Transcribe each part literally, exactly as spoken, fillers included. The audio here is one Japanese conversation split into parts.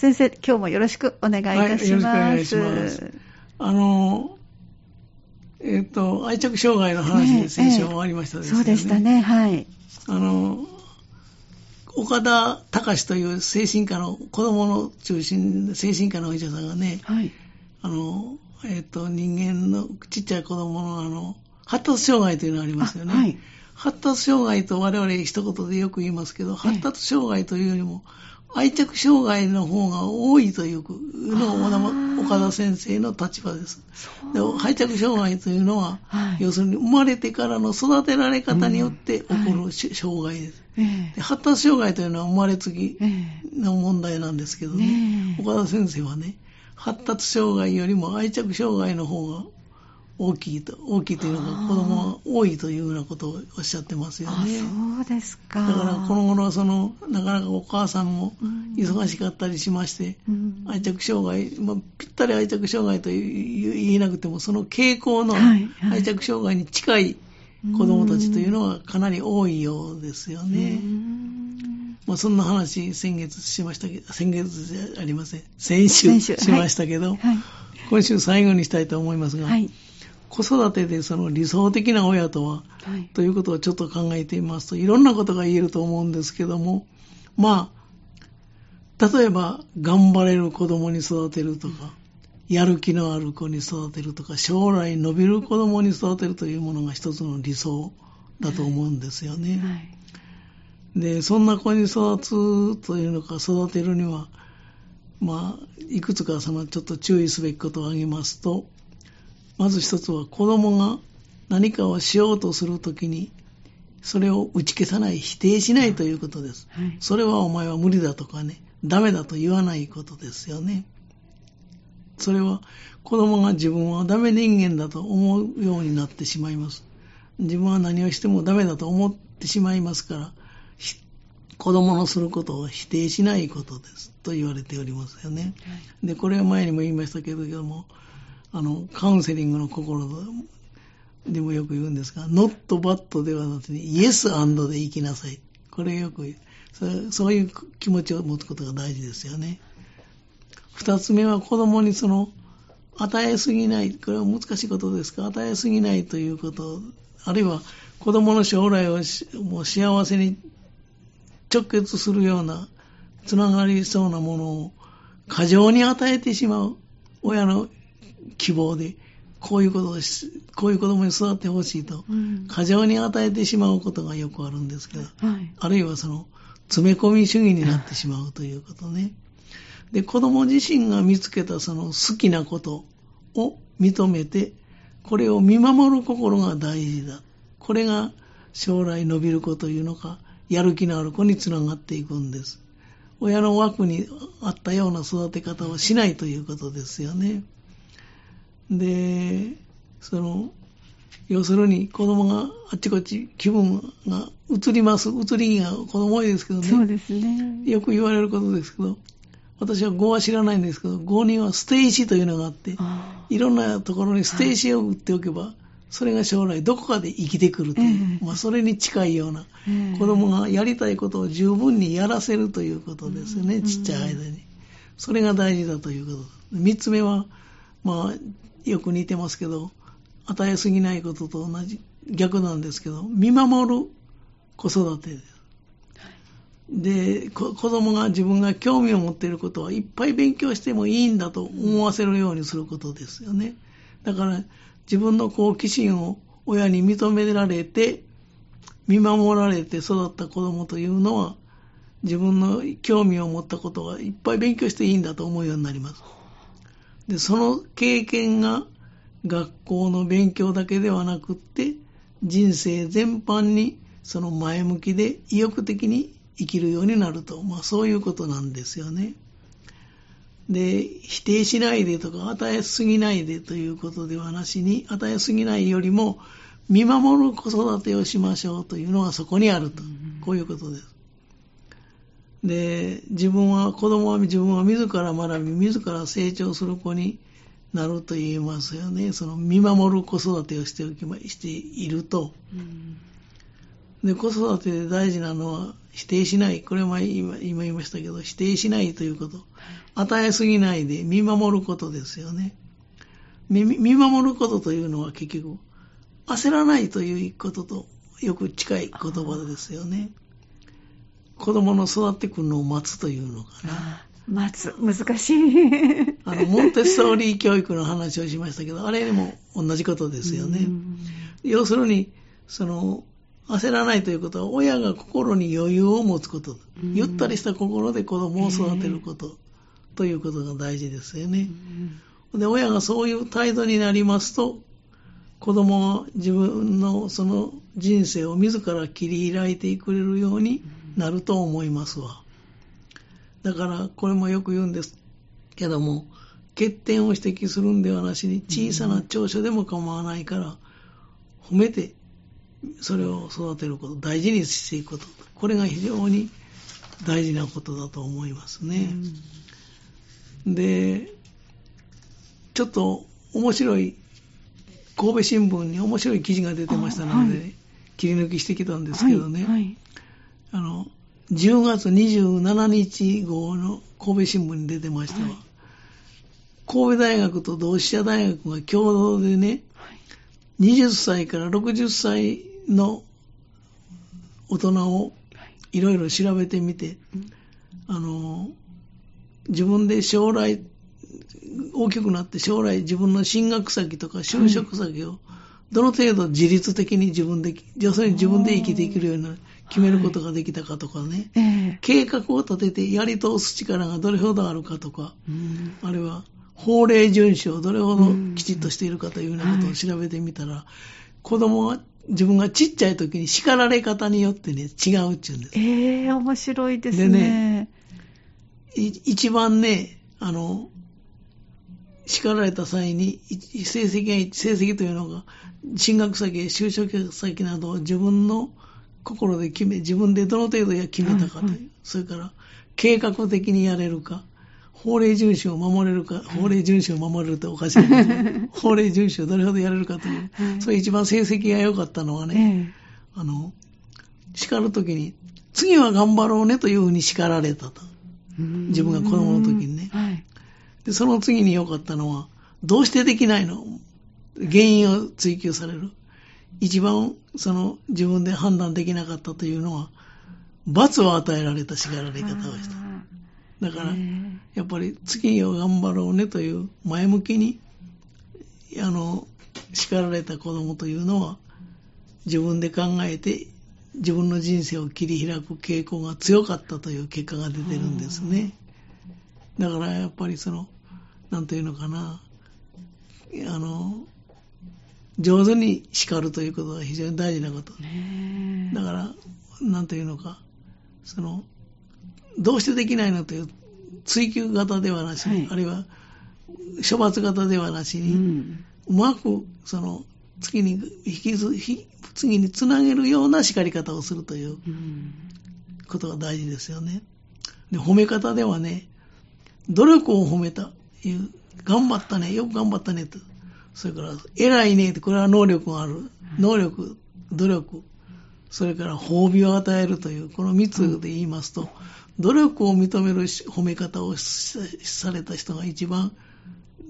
先生、今日もよろしくお願いいたします。はい、よろしくお願いします。あの、えっと、愛着障害の話で先週終わりましたですね。そうでしたね、はい。あの、岡田隆という精神科の、子供の中心、精神科のお医者さんがね、はい、あの、えっと、人間の、ちっちゃい子供の、あの、発達障害というのがありますよね。はい、発達障害と我々一言でよく言いますけど、発達障害というよりも、愛着障害の方が多いというのを岡田先生の立場です。で、愛着障害というのは、はい、要するに生まれてからの育てられ方によって起こる、うん、はい、障害です。えー、で、発達障害というのは生まれつきの問題なんですけどね、えー、岡田先生はね、発達障害よりも愛着障害の方が大きいと、大きいというのが子供が多いというようなことをおっしゃってますよね。あ、そうですか。だからこの頃そのなかなかお母さんも忙しかったりしまして、うん、愛着障害、まあ、ぴったり愛着障害と言えなくてもその傾向の愛着障害に近い子供たちというのはかなり多いようですよね。うん、まあ、そんな話先月しましたけど、先月じゃありません、先週しましたけど、はいはい、今週最後にしたいと思いますが、はい、子育てでその理想的な親とは、はい、ということをちょっと考えてみますと、いろんなことが言えると思うんですけども、まあ、例えば頑張れる子供に育てるとか、やる気のある子に育てるとか、将来伸びる子供に育てるというものが一つの理想だと思うんですよね。はいはい、で、そんな子に育つというのか、育てるには、まあ、いくつかそのちょっと注意すべきことを挙げますと、まず一つは子供が何かをしようとするときにそれを打ち消さない、否定しないということです。はい、それはお前は無理だとかね、ダメだと言わないことですよね。それは子供が自分はダメ人間だと思うようになってしまいます。自分は何をしてもダメだと思ってしまいますから、子供のすることを否定しないことですと言われておりますよね。はい、で、これは前にも言いましたけれども、あのカウンセリングの心でもよく言うんですが、ノットバッドではなくてイエスアンドで生きなさい、これよく言う。それ、そういう気持ちを持つことが大事ですよね。二つ目は子供にその与えすぎない、これは難しいことですが、与えすぎないということ、あるいは子供の将来をもう幸せに直結するようなつながりそうなものを過剰に与えてしまう親の希望で、こういうことを、こういう子供に育ってほしいと、うん、過剰に与えてしまうことがよくあるんですけど、はい、あるいはその詰め込み主義になってしまうということね。で、子供自身が見つけたその好きなことを認めて、これを見守る心が大事だ。これが将来伸びる子というのか、やる気のある子につながっていくんです。親の枠に合ったような育て方をしないということですよね。で、その要するに子供があっちこっち気分が移ります。移り気が子供多いですけどね。そうですね。よく言われることですけど、私は語は知らないんですけど、語には捨て石というのがあって、いろんなところに捨て石を打っておけば、はい、それが将来どこかで生きてくるという、えーまあ、それに近いような、えー、子供がやりたいことを十分にやらせるということですね、うん、ちっちゃい間に。それが大事だということ。三つ目はまあよく似てますけど、与えすぎないことと同じ、逆なんですけど、見守る子育てです。で、子供が自分が興味を持っていることはいっぱい勉強してもいいんだと思わせるようにすることですよね。だから自分の好奇心を親に認められて、見守られて育った子供というのは、自分の興味を持ったことはいっぱい勉強していいんだと思うようになります。で、その経験が学校の勉強だけではなくって、人生全般にその前向きで意欲的に生きるようになると、まあ、そういうことなんですよね。で、否定しないでとか与えすぎないでということではなしに、与えすぎないよりも見守る子育てをしましょうというのがそこにあると、こういうことです。で、自分は、子供は自分は自ら学び、自ら成長する子になると言いますよね。その見守る子育てをしておきま、していると。うん、で、子育てで大事なのは否定しない。これも今、今言いましたけど、否定しないということ。与えすぎないで見守ることですよね。見守ることというのは結局焦らないということとよく近い言葉ですよね。子供の育ってくるのを待つというのかな。待つ、難しい。あのモンテッソーリー教育の話をしましたけど、あれにも同じことですよね。要するにその焦らないということは、親が心に余裕を持つこと、ゆったりした心で子供を育てることということが大事ですよね。で、親がそういう態度になりますと、子供は自分のその人生を自ら切り開いてくれるようになると思いますわ。だからこれもよく言うんですけども、欠点を指摘するんではなしに、小さな長所でも構わないから褒めてそれを育てること、大事にしていくこと、これが非常に大事なことだと思いますね。で、ちょっと面白い、神戸新聞に面白い記事が出てましたので、はい、切り抜きしてきたんですけどね、はいはい、あのじゅうがつにじゅうしちにち号の神戸新聞に出てましたわ、はい、神戸大学と同志社大学が共同でね、はい、にじゅっさいからろくじゅっさいの大人をいろいろ調べてみて、あの自分で将来大きくなって将来自分の進学先とか就職先をどの程度自律的に自分で、要するに自分で生きていけるようになる、決めることができたかとかね、はいえー、計画を立ててやり通す力がどれほどあるかとか、うん、あるいは法令遵守をどれほどきちっとしているかというようなことを調べてみたら、うんはい、子供は自分がちっちゃい時に叱られ方によってね違うっていうんです。えー、面白いですね。でね、一番ね、あの叱られた際に成績、成績というのが進学先、就職先などを自分の心で決め、自分でどの程度や決めたかという、はいはい、それから計画的にやれるか、法令遵守を守れるか、法令遵守を守れるっておかしいですね。法令遵守をどれほどやれるかという、はい、それ一番成績が良かったのはね、はい、あの叱るときに次は頑張ろうねというふうに叱られたと、自分が子供の時にね、はい、でその次に良かったのはどうしてできないの、原因を追求される、一番その自分で判断できなかったというのは罰を与えられた叱られ方をした。だからやっぱり次を頑張ろうねという前向きにあの叱られた子どもというのは、自分で考えて自分の人生を切り開く傾向が強かったという結果が出てるんですね。だからやっぱりそのなんていうのかな、あの上手に叱るということが非常に大事なこと、ね、だからなんていうのか、そのどうしてできないのという追求型ではなしに、はい、あるいは処罰型ではなしに、うん、うまくその次に引きず引次につなげるような叱り方をするということが大事ですよね。で、褒め方ではね、努力を褒めた、頑張ったね、よく頑張ったねと、それから偉いねって、これは能力がある、能力、努力、それから褒美を与えるという、このみっつで言いますと、努力を認める褒め方をされた人が一番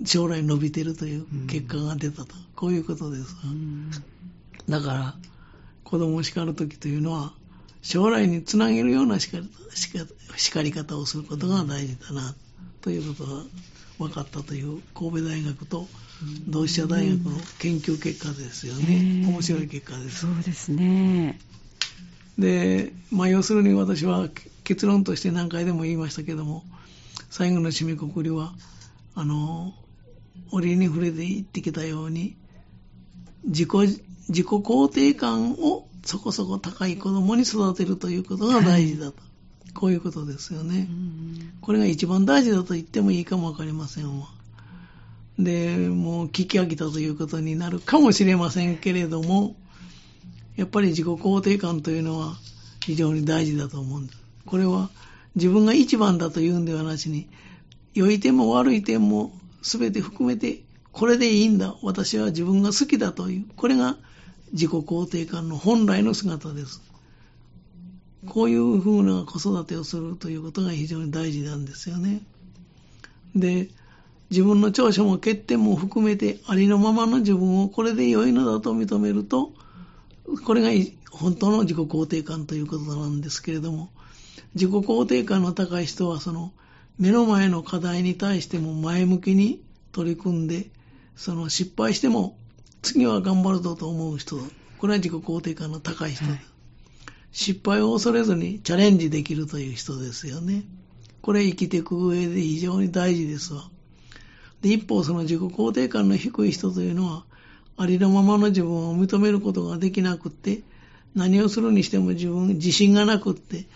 将来伸びてるという結果が出たと、こういうことです。だから子供を叱るときというのは、将来につなげるような叱り、叱り方をすることが大事だなということが分かったという神戸大学と同志社大学の研究結果ですよね。面白い結果です。そうですね。で、まあ、要するに私は結論として何回でも言いましたけども、最後の締めくくりはあの折に触れて言ってきたように、自己自己肯定感をそこそこ高い子どもに育てるということが大事だと、はい、こういうことですよね。これが一番大事だと言ってもいいかもわかりませんわ。で、もう聞き飽きたということになるかもしれませんけれども、やっぱり自己肯定感というのは非常に大事だと思うんです。これは自分が一番だというんではなしに、良い点も悪い点も全て含めてこれでいいんだ、私は自分が好きだという、これが自己肯定感の本来の姿です。こういうふうな子育てをするということが非常に大事なんですよね。で、自分の長所も欠点も含めてありのままの自分をこれで良いのだと認めると、これが本当の自己肯定感ということなんですけれども、自己肯定感の高い人はその目の前の課題に対しても前向きに取り組んで、その失敗しても次は頑張るぞと思う人、これは自己肯定感の高い人です、はい、失敗を恐れずにチャレンジできるという人ですよね。これ生きていく上で非常に大事ですわ。で、一方その自己肯定感の低い人というのはありのままの自分を認めることができなくって、何をするにしても自分自信がなくって、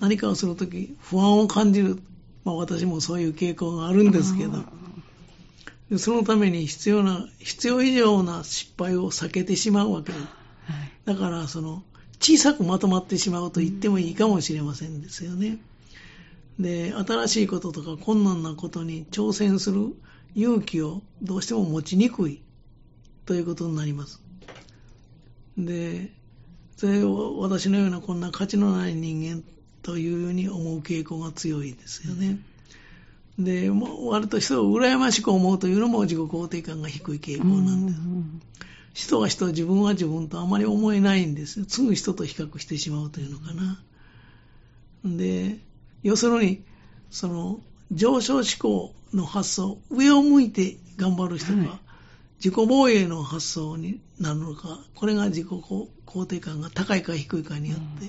何かをするとき不安を感じる、まあ、私もそういう傾向があるんですけど、でそのために必要な必要以上な失敗を避けてしまうわけです。だからその小さくまとまってしまうと言ってもいいかもしれませんですよね。で、新しいこととか困難なことに挑戦する勇気をどうしても持ちにくいということになります。で、それを私のようなこんな価値のない人間というように思う傾向が強いですよね。で、割と人を羨ましく思うというのも自己肯定感が低い傾向なんです、うんうんうん、人は人、自分は自分とあまり思えないんです。すぐ人と比較してしまうというのかな。で、要するにその上昇志向の発想、上を向いて頑張る人が、はい、自己防衛の発想になるのか、これが自己肯定感が高いか低いかによって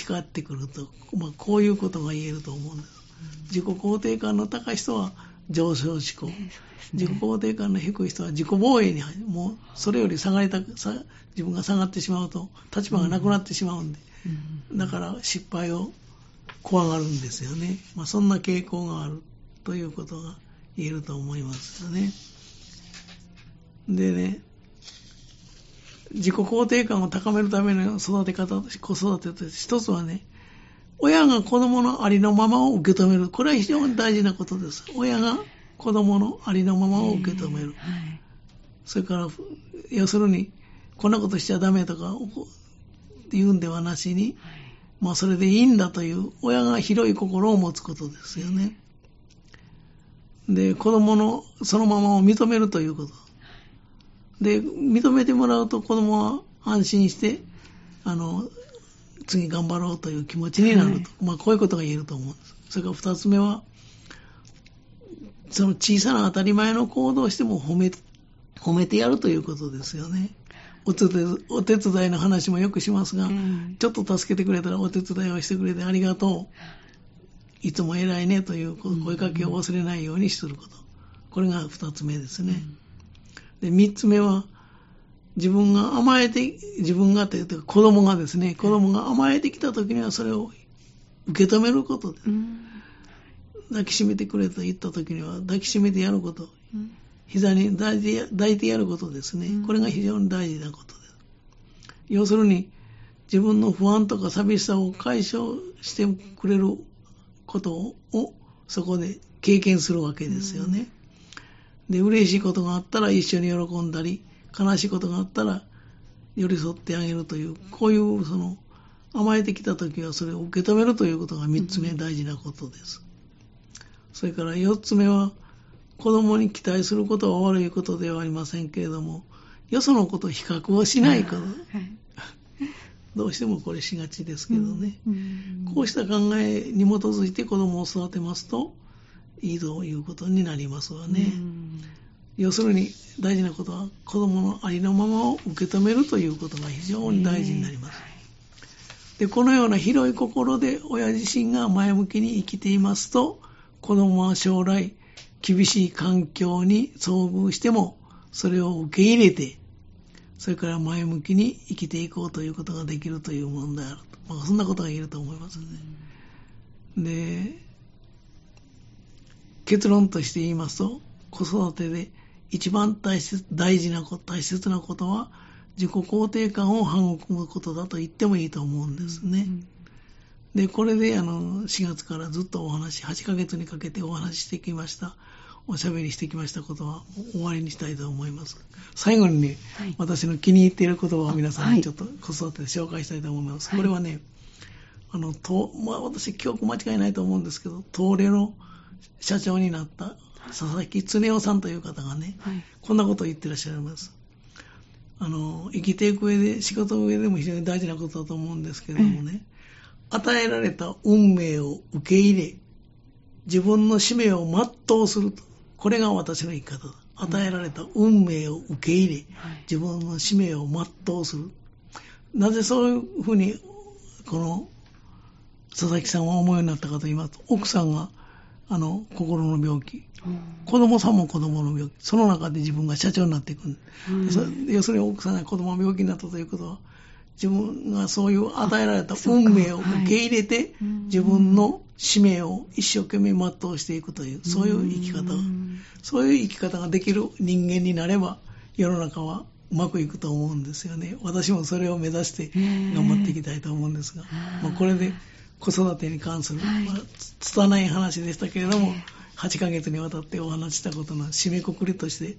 違ってくると、うん、まあ、こういうことが言えると思うんです、うん、自己肯定感の高い人は上昇志向、ねね、自己肯定感の低い人は自己防衛に、もうそれより下がりたくさ自分が下がってしまうと立場がなくなってしまうんで、うん、だから失敗を怖がるんですよね、まあ、そんな傾向があるということが言えると思いますよね。でね、自己肯定感を高めるための育て方、子育てとして一つはね、親が子供のありのままを受け止める。これは非常に大事なことです。親が子供のありのままを受け止める。それから、要するに、こんなことしちゃダメとか言うんではなしに、まあそれでいいんだという親が広い心を持つことですよね。で、子供のそのままを認めるということ。で、認めてもらうと子供は安心して、あの、次頑張ろうという気持ちになると。はい、まあ、こういうことが言えると思うんです。それから二つ目は、その小さな当たり前の行動をしても褒め、褒めてやるということですよね。お手伝、お手伝いの話もよくしますが、うん、ちょっと助けてくれたらお手伝いをしてくれてありがとう。いつも偉いねという声かけを忘れないようにすること。これが二つ目ですね。うん、で、三つ目は、自分が甘えて、自分がというか子供がですね、子供が甘えてきたときにはそれを受け止めることで、うん、抱きしめてくれと言ったときには抱きしめてやること、うん、膝に抱いて、抱いてやることですね、うん、これが非常に大事なことです。要するに、自分の不安とか寂しさを解消してくれることをそこで経験するわけですよね。うん、で、嬉しいことがあったら一緒に喜んだり、悲しいことがあったら寄り添ってあげるという、こういうその甘えてきた時はそれを受け止めるということがみっつめ大事なことです、うん、それからよっつめは、子供に期待することは悪いことではありませんけれども、よそのこと比較をしないこと、はい、どうしてもこれしがちですけどね、うんうん、こうした考えに基づいて子供を育てますといいということになりますわね、うん、要するに大事なことは子どものありのままを受け止めるということが非常に大事になります、えー、で、このような広い心で親自身が前向きに生きていますと、子どもは将来厳しい環境に遭遇してもそれを受け入れて、それから前向きに生きていこうということができるというものであると、まあ、そんなことが言えると思いますね、うん、で、結論として言いますと、子育てで一番大切、大事なこと、大切なことは自己肯定感を育むことだと言ってもいいと思うんですね。うんうん、で、これであのしがつからずっとお話、はちかげつにかけてお話してきました、おしゃべりしてきましたことは終わりにしたいと思います。最後に、ね、はい、私の気に入っている言葉を皆さんにちょっと子育てで紹介したいと思います。はい、これはね、あのと、まあ、私記憶間違いないと思うんですけど、東レの社長になった佐々木恒夫さんという方がね、はい、こんなことを言ってらっしゃいます。あの生きていく上で、仕事上でも非常に大事なことだと思うんですけれどもね、えー、与えられた運命を受け入れ自分の使命を全うすると、これが私の生き方だ。与えられた運命を受け入れ、はい、自分の使命を全うする。なぜそういうふうにこの佐々木さんは思うようになったかと言いますと、奥さんがあの心の病気、子供さんも子供の病気、その中で自分が社長になっていくんです、うん、要するに奥さんが子供の病気になったということは、自分がそういう与えられた運命を受け入れて、はい、自分の使命を一生懸命全うしていくという、そういう生き方が、そういう生き方ができる人間になれば世の中はうまくいくと思うんですよね。私もそれを目指して頑張っていきたいと思うんですが、まあ、これで子育てに関する、はい、まあ、拙い話でしたけれども、はちかげつにわたってお話したことの締めくくりとして、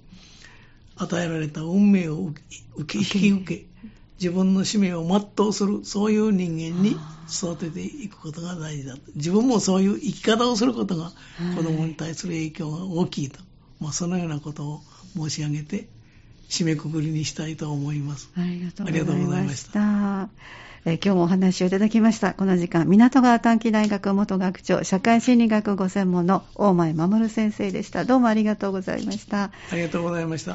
与えられた運命を受け引き受け自分の使命を全うする、そういう人間に育てていくことが大事だと、自分もそういう生き方をすることが子どもに対する影響が大きいと、まあ、そのようなことを申し上げて締めくくりにしたいと思います。ありがとうございました。えー、今日もお話をいただきました。この時間、港川短期大学元学長、社会心理学ご専門の大前守先生でした。どうもありがとうございました。ありがとうございました。